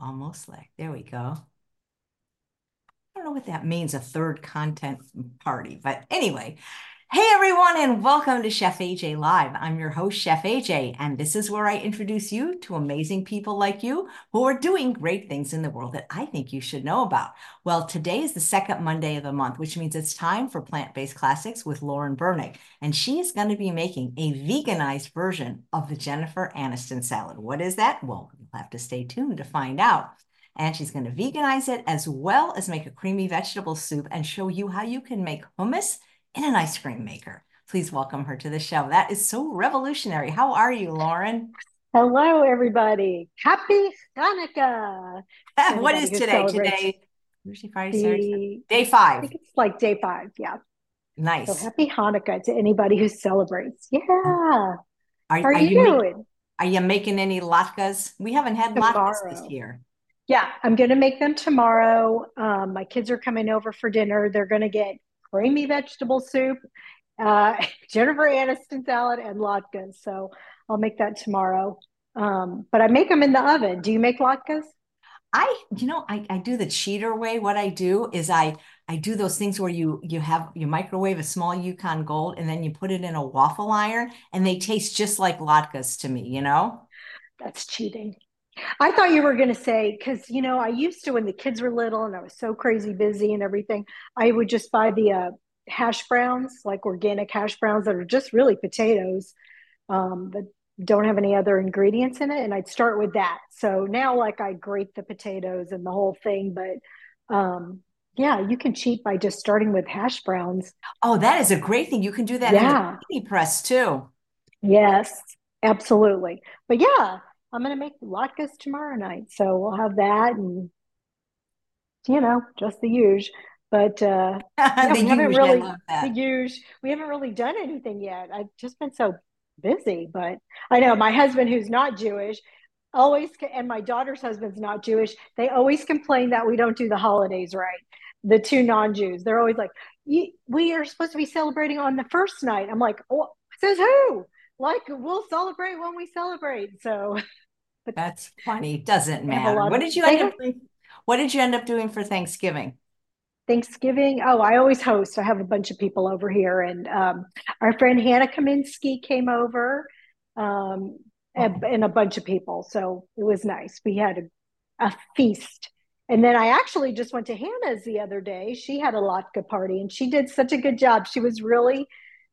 almost like, there we go. I don't know what that means, a third content party, but anyway. Hey everyone, and welcome to Chef AJ Live. I'm your host, Chef AJ, and this is where I introduce you to amazing people like you who are doing great things in the world that I think you should know about. Well, today is the second Monday of the month, which means it's time for Plant-Based Classics with Lauren Bernick, and she is going to be making a veganized version of the Jennifer Aniston salad. What is that? Well, you'll have to stay tuned to find out. And she's going to veganize it as well as make a creamy vegetable soup and show you how you can make hummus in an ice cream maker. Please welcome her to the show. That is so revolutionary. How are you, Lauren? Hello, everybody. Happy Hanukkah. What is today? Today, usually Friday, Saturday, day 5. I think it's like day 5. Yeah. Nice. So happy Hanukkah to anybody who celebrates. Yeah. Are you making any latkes? We haven't had latkes this year. Yeah, I'm going to make them tomorrow. My kids are coming over for dinner. They're going to get creamy vegetable soup, Jennifer Aniston salad, and latkes. So I'll make that tomorrow. But I make them in the oven. Do you make latkes? I do the cheater way. What I do is I do those things where you microwave a small Yukon Gold and then you put it in a waffle iron and they taste just like latkes to me, you know? That's cheating. I thought you were going to say, because, you know, I used to, when the kids were little and I was so crazy busy and everything, I would just buy the hash browns, like organic hash browns that are just really potatoes, but don't have any other ingredients in it. And I'd start with that. So now, like, I grate the potatoes and the whole thing, but yeah, you can cheat by just starting with hash browns. Oh, that is a great thing. You can do that in the mini press too. Yes, absolutely. But yeah, I'm going to make latkes tomorrow night. So we'll have that and, you know, just the huge. But yeah, we haven't really done anything yet. I've just been so busy. But I know my husband, who's not Jewish, always, and my daughter's husband's not Jewish, they always complain that we don't do the holidays right. The two non-Jews, they're always like, we are supposed to be celebrating on the first night. I'm like, oh, says who? Like, we'll celebrate when we celebrate. So that's funny. Doesn't matter. What did you end up doing for Thanksgiving? Thanksgiving? Oh, I always host. I have a bunch of people over here. And our friend Hannah Kaminsky came over and a bunch of people. So it was nice. We had a feast. And then I actually just went to Hannah's the other day. She had a latke party and she did such a good job. She was really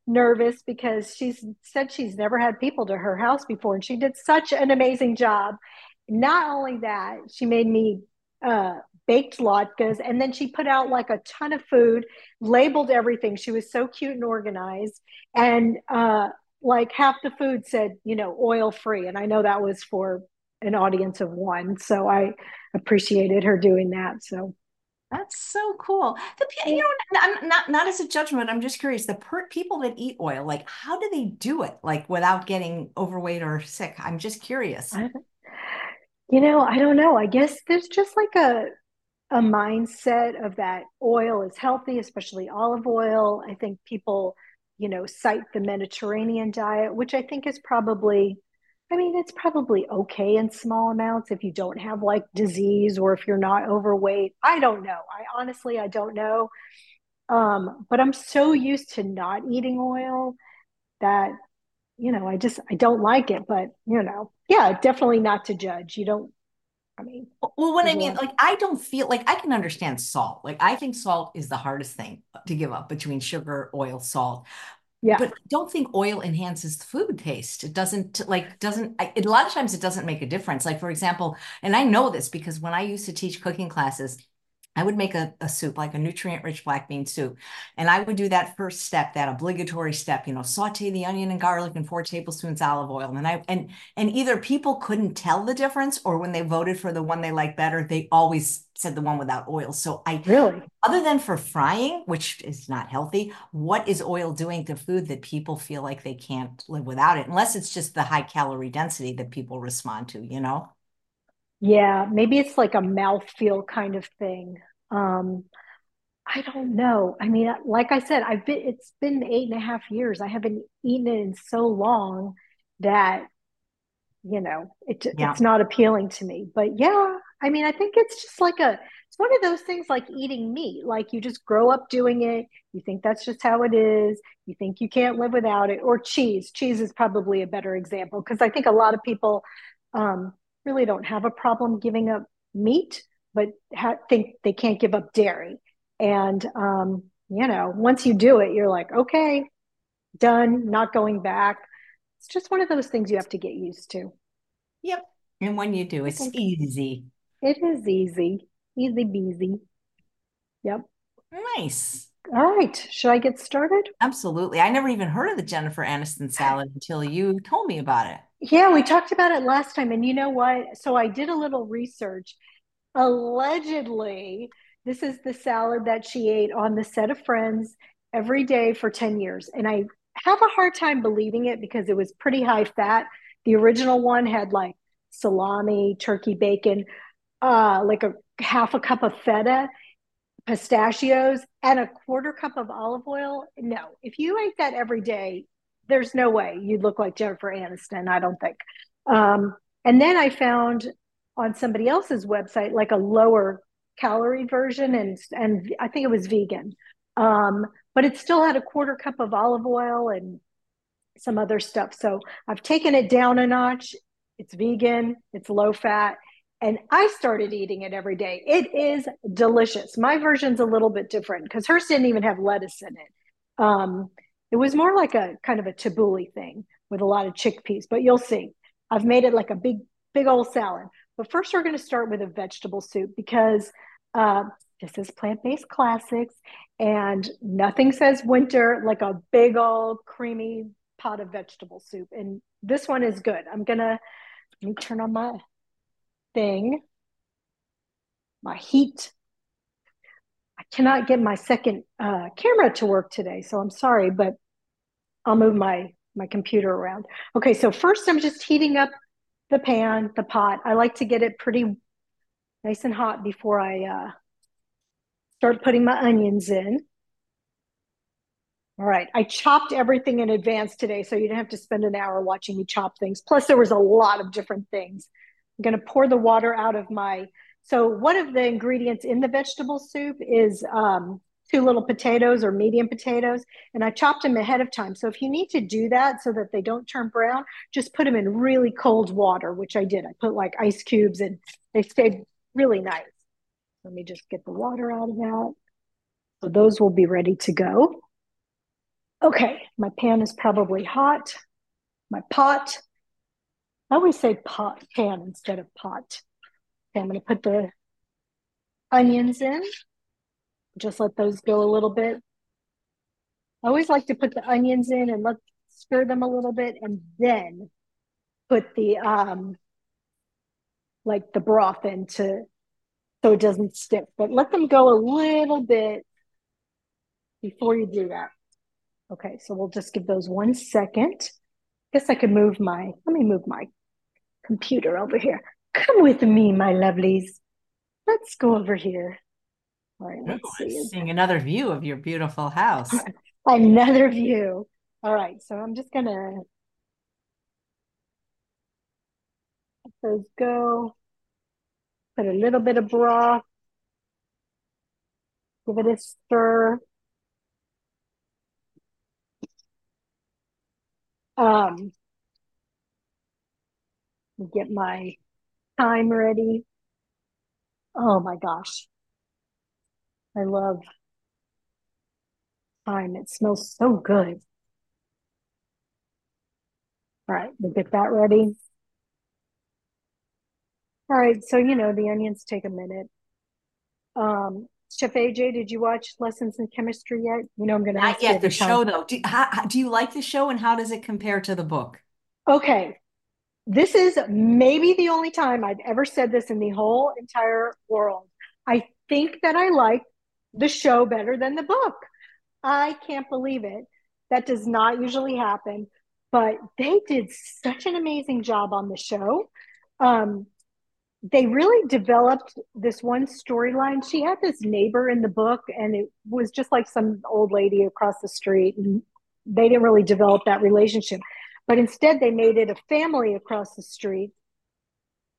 nervous because she said she's never had people to her house before, and she did such an amazing job. Not only that, she made me baked latkes, and then she put out like a ton of food, labeled everything. She was so cute and organized, and like half the food said, you know, oil free, and I know that was for an audience of one, so I appreciated her doing that. So that's so cool. You know, I'm not as a judgment. I'm just curious. The people that eat oil, like, how do they do it? Like, without getting overweight or sick? I'm just curious. I don't know. I guess there's just like a mindset of that oil is healthy, especially olive oil. I think people, you know, cite the Mediterranean diet, which I think is probably, I mean, it's probably okay in small amounts if you don't have like disease or if you're not overweight. I don't know. I honestly don't know. But I'm so used to not eating oil that, you know, I don't like it, but you know, yeah, definitely not to judge. You don't, I mean. Well, what I mean, like, I don't feel like I can understand salt. Like, I think salt is the hardest thing to give up between sugar, oil, salt. Yeah. But I don't think oil enhances the food taste. It doesn't, a lot of times it doesn't make a difference. Like, for example, and I know this because when I used to teach cooking classes, I would make a soup, like a nutrient-rich black bean soup. And I would do that first step, that obligatory step, you know, saute the onion and garlic and 4 tablespoons olive oil. And I either people couldn't tell the difference, or when they voted for the one they liked better, they always said the one without oil. So other than for frying, which is not healthy, what is oil doing to food that people feel like they can't live without it? Unless it's just the high calorie density that people respond to, you know? Yeah, maybe it's like a mouthfeel kind of thing. I don't know. I mean, like I said, it's been 8.5 years. I haven't eaten it in so long that, you know, it's not appealing to me. But yeah, I mean, I think it's just like it's one of those things like eating meat. Like you just grow up doing it. You think that's just how it is. You think you can't live without it. Or cheese. Cheese is probably a better example, because I think a lot of people really don't have a problem giving up meat, but think they can't give up dairy. And, you know, once you do it, you're like, okay, done, not going back. It's just one of those things you have to get used to. Yep. And when you do, it's easy. It is easy. Easy beasy. Yep. Nice. All right. Should I get started? Absolutely. I never even heard of the Jennifer Aniston salad until you told me about it. Yeah, we talked about it last time. And you know what? So I did a little research. Allegedly, this is the salad that she ate on the set of Friends every day for 10 years. And I have a hard time believing it because it was pretty high fat. The original one had like salami, turkey bacon, like a half a cup of feta, pistachios, and a quarter cup of olive oil. No, if you ate that every day, there's no way you'd look like Jennifer Aniston, I don't think. And then I found on somebody else's website, like a lower calorie version, and I think it was vegan. But it still had a quarter cup of olive oil and some other stuff. So I've taken it down a notch. It's vegan, it's low fat, and I started eating it every day. It is delicious. My version's a little bit different because hers didn't even have lettuce in it. It was more like a kind of a tabbouleh thing with a lot of chickpeas, but you'll see. I've made it like a big old salad. But first we're going to start with a vegetable soup because this is Plant-Based Classics and nothing says winter like a big old creamy pot of vegetable soup. And this one is good. Let me turn on my thing, my heat. I cannot get my second camera to work today, so I'm sorry, but I'll move my computer around. Okay, so first I'm just heating up the pan, the pot. I like to get it pretty nice and hot before I start putting my onions in. All right, I chopped everything in advance today, so you didn't have to spend an hour watching me chop things. Plus, there was a lot of different things. I'm going to pour the water out of my... So one of the ingredients in the vegetable soup is two little potatoes or medium potatoes, and I chopped them ahead of time. So if you need to do that so that they don't turn brown, just put them in really cold water, which I did. I put like ice cubes and they stayed really nice. Let me just get the water out of that. So those will be ready to go. Okay, my pan is probably hot. My pot. I always say pan instead of pot. I'm going to put the onions in. Just let those go a little bit. I always like to put the onions in and let's stir them a little bit and then put the like the broth in so it doesn't stick. But let them go a little bit before you do that. Okay, so we'll just give those 1 second. I guess I could let me move my computer over here. Come with me, my lovelies. Let's go over here. All right, I'm seeing another view of your beautiful house. Another view. All right, so I'm just going to let those go. Put a little bit of broth. Give it a stir. Get my time ready. Oh my gosh. I love thyme. It smells so good. All right, we'll get that ready. All right, so the onions take a minute. Chef AJ, did you watch Lessons in Chemistry yet? I'm going to ask you. Not yet, the show though. Do you like the show and how does it compare to the book? Okay. This is maybe the only time I've ever said this in the whole entire world. I think that I like the show better than the book. I can't believe it. That does not usually happen, but they did such an amazing job on the show. They really developed this one storyline. She had this neighbor in the book, and it was just like some old lady across the street, and they didn't really develop that relationship. But instead, they made it a family across the street.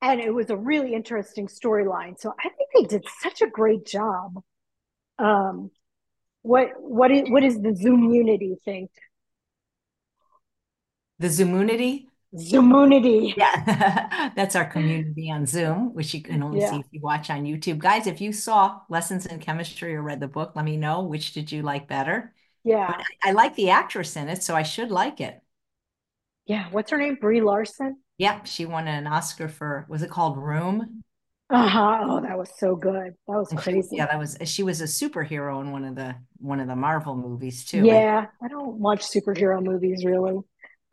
And it was a really interesting storyline. So I think they did such a great job. What is the Zoomunity thing? The Zoomunity? Zoomunity. Yeah, that's our community on Zoom, which you can only see if you watch on YouTube. Guys, if you saw Lessons in Chemistry or read the book, let me know which did you like better. Yeah. But I like the actress in it, so I should like it. Yeah, what's her name? Brie Larson? Yep, she won an Oscar for, was it called Room? Uh-huh. Oh, that was so good. That was crazy. Yeah, that was, she was a superhero in one of the Marvel movies too. Yeah, I don't watch superhero movies really.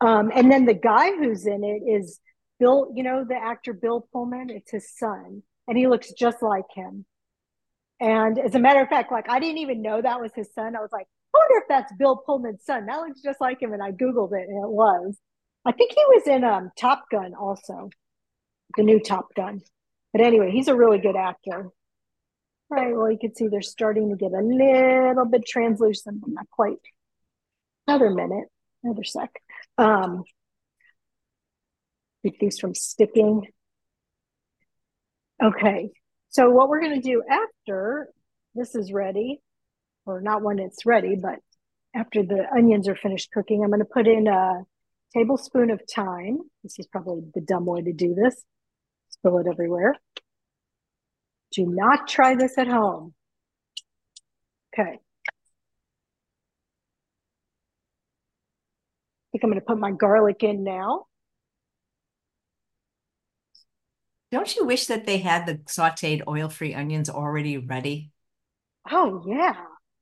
And then the guy who's in it is Bill, you know, the actor Bill Pullman, it's his son, and he looks just like him. And as a matter of fact, like, I didn't even know that was his son. I was like, I wonder if that's Bill Pullman's son. That looks just like him. And I Googled it, and it was. I think he was in Top Gun also, the new Top Gun. But anyway, he's a really good actor. All right, well, you can see they're starting to get a little bit translucent, but not quite. Another minute, another sec. Keep these from sticking. Okay, so what we're going to do after this is ready, or not when it's ready, but after the onions are finished cooking, I'm going to put in a tablespoon of thyme. This is probably the dumb way to do this. Spill it everywhere. Do not try this at home. Okay. I think I'm going to put my garlic in now. Don't you wish that they had the sauteed oil-free onions already ready? Oh, yeah.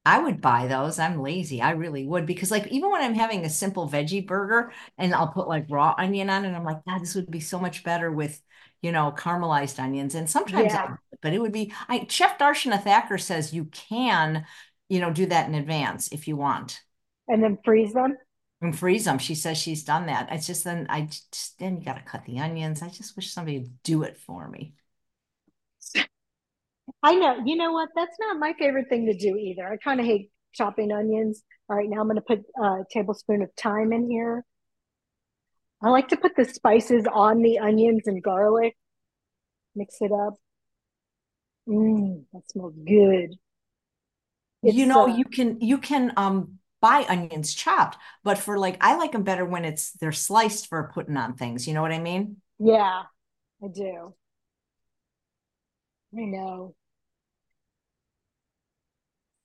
I would buy those. I'm lazy. I really would, because like even when I'm having a simple veggie burger and I'll put like raw onion on it, I'm like, God, this would be so much better with, you know, caramelized onions. And sometimes, but it would be, Chef Darshana Thacker says you can, you know, do that in advance if you want. And then freeze them? And freeze them. She says she's done that. It's just then you got to cut the onions. I just wish somebody would do it for me. I know. You know what? That's not my favorite thing to do either. I kind of hate chopping onions. All right, now I'm going to put a tablespoon of thyme in here. I like to put the spices on the onions and garlic. Mix it up. That smells good. It's, you know, you can buy onions chopped, but for like, I like them better when they're sliced for putting on things. You know what I mean? Yeah, I do. I know.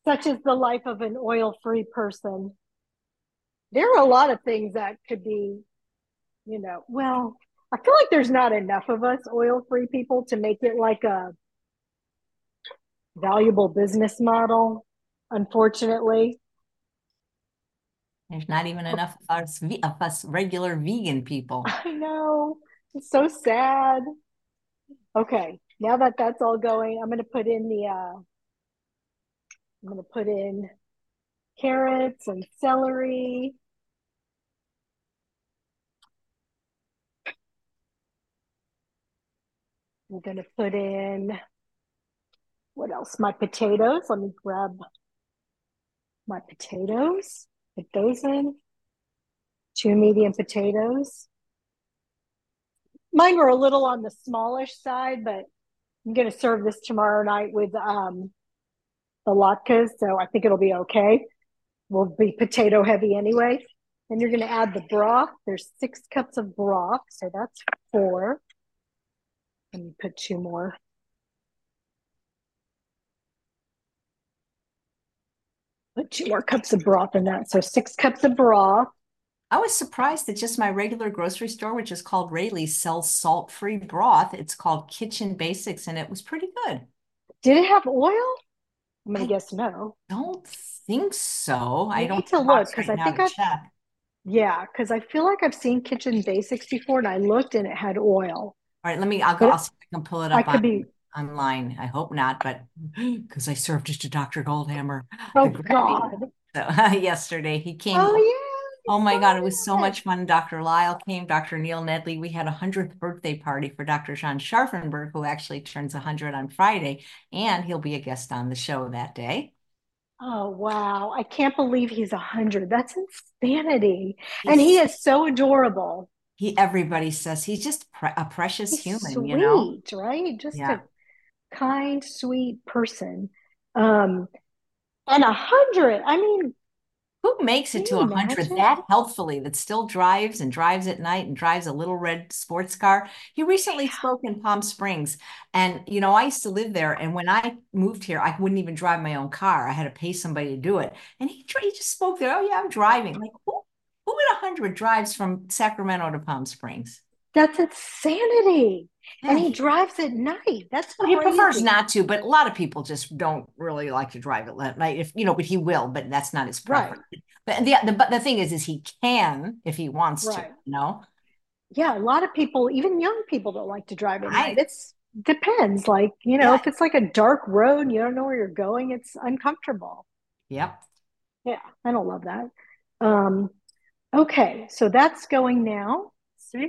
Such is the life of an oil-free person. There are a lot of things that could be, you know, well, I feel like there's not enough of us oil-free people to make it like a valuable business model, unfortunately. There's not even enough of us regular vegan people. I know. It's so sad. Okay. Now that that's all going, I'm going to put in I'm going to put in carrots and celery. I'm going to put in, what else? My potatoes. Let me grab my potatoes, put those in. 2 medium potatoes. Mine were a little on the smallish side, but I'm going to serve this tomorrow night with the latkes, so I think it'll be okay. We'll be potato heavy anyway. And you're going to add the broth. There's 6 cups of broth, so that's 4. Let me put 2 more. Put 2 more cups of broth in that, so 6 cups of broth. I was surprised that just my regular grocery store, which is called Raley's, sells salt-free broth. It's called Kitchen Basics, and it was pretty good. Did it have oil? I'm going to guess no. I don't think so. I don't need to look, because I think because I feel like I've seen Kitchen Basics before, and I looked, and it had oil. All right, I'll see if I can pull it up online. I hope not, but because I served it to Dr. Goldhammer. Oh, God. So, yesterday, he came. Oh, yeah. Oh my God, it was so much fun. Dr. Lyle came, Dr. Neil Nedley. We had a 100th birthday party for Dr. John Scharfenberg, who actually turns 100 on Friday, and he'll be a guest on the show that day. Oh, wow. I can't believe he's 100. That's insanity. And he is so adorable. Everybody says he's just a precious human, sweet, you know? Right? Just a kind, sweet person. And 100, I mean, who makes it to 100 that healthfully, that still drives and drives at night and drives a little red sports car? He recently spoke in Palm Springs. And, you know, I used to live there. And when I moved here, I wouldn't even drive my own car. I had to pay somebody to do it. And he just spoke there. Oh, yeah, I'm driving. Like, who at 100 drives from Sacramento to Palm Springs? That's insanity. Yeah. And he drives at night. That's what he prefers not to, but a lot of people just don't really like to drive at night. If you know, but he will, but that's not his preference. Right. But the thing is he can if he wants to, you know? Yeah, a lot of people, even young people, don't like to drive at night. It depends. Like, you know, if it's like a dark road and you don't know where you're going, it's uncomfortable. Yep. Yeah, I don't love that. Okay, so that's going now. See?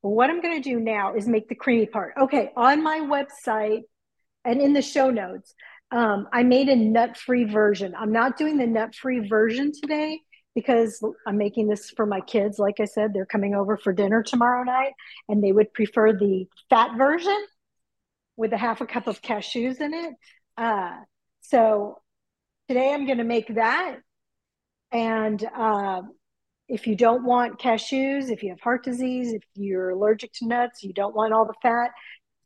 What I'm going to do now is make the creamy part. Okay, on my website and in the show notes, I made a nut-free version. I'm not doing the nut-free version today because I'm making this for my kids. Like I said, they're coming over for dinner tomorrow night, and they would prefer the fat version with a half a cup of cashews in it. So today I'm going to make that, and if you don't want cashews, if you have heart disease, if you're allergic to nuts, you don't want all the fat,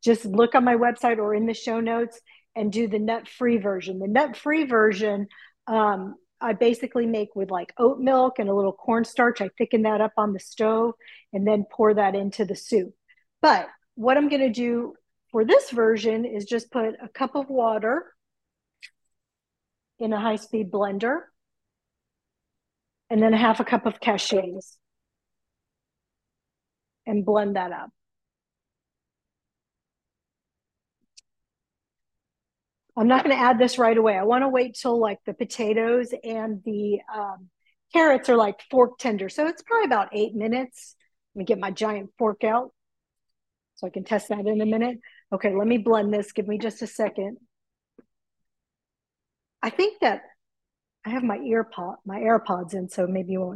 just look on my website or in the show notes and do the nut-free version. The nut-free version, I basically make with like oat milk and a little cornstarch. I thicken that up on the stove and then pour that into the soup. But what I'm going to do for this version is just put a cup of water in a high-speed blender, and then a half a cup of cashews, and blend that up. I'm not going to add this right away. I want to wait till like the potatoes and the carrots are like fork tender. So it's probably about 8 minutes. Let me get my giant fork out so I can test that in a minute. Okay, let me blend this. Give me just a second. I think that I have my AirPods in, so maybe you won't.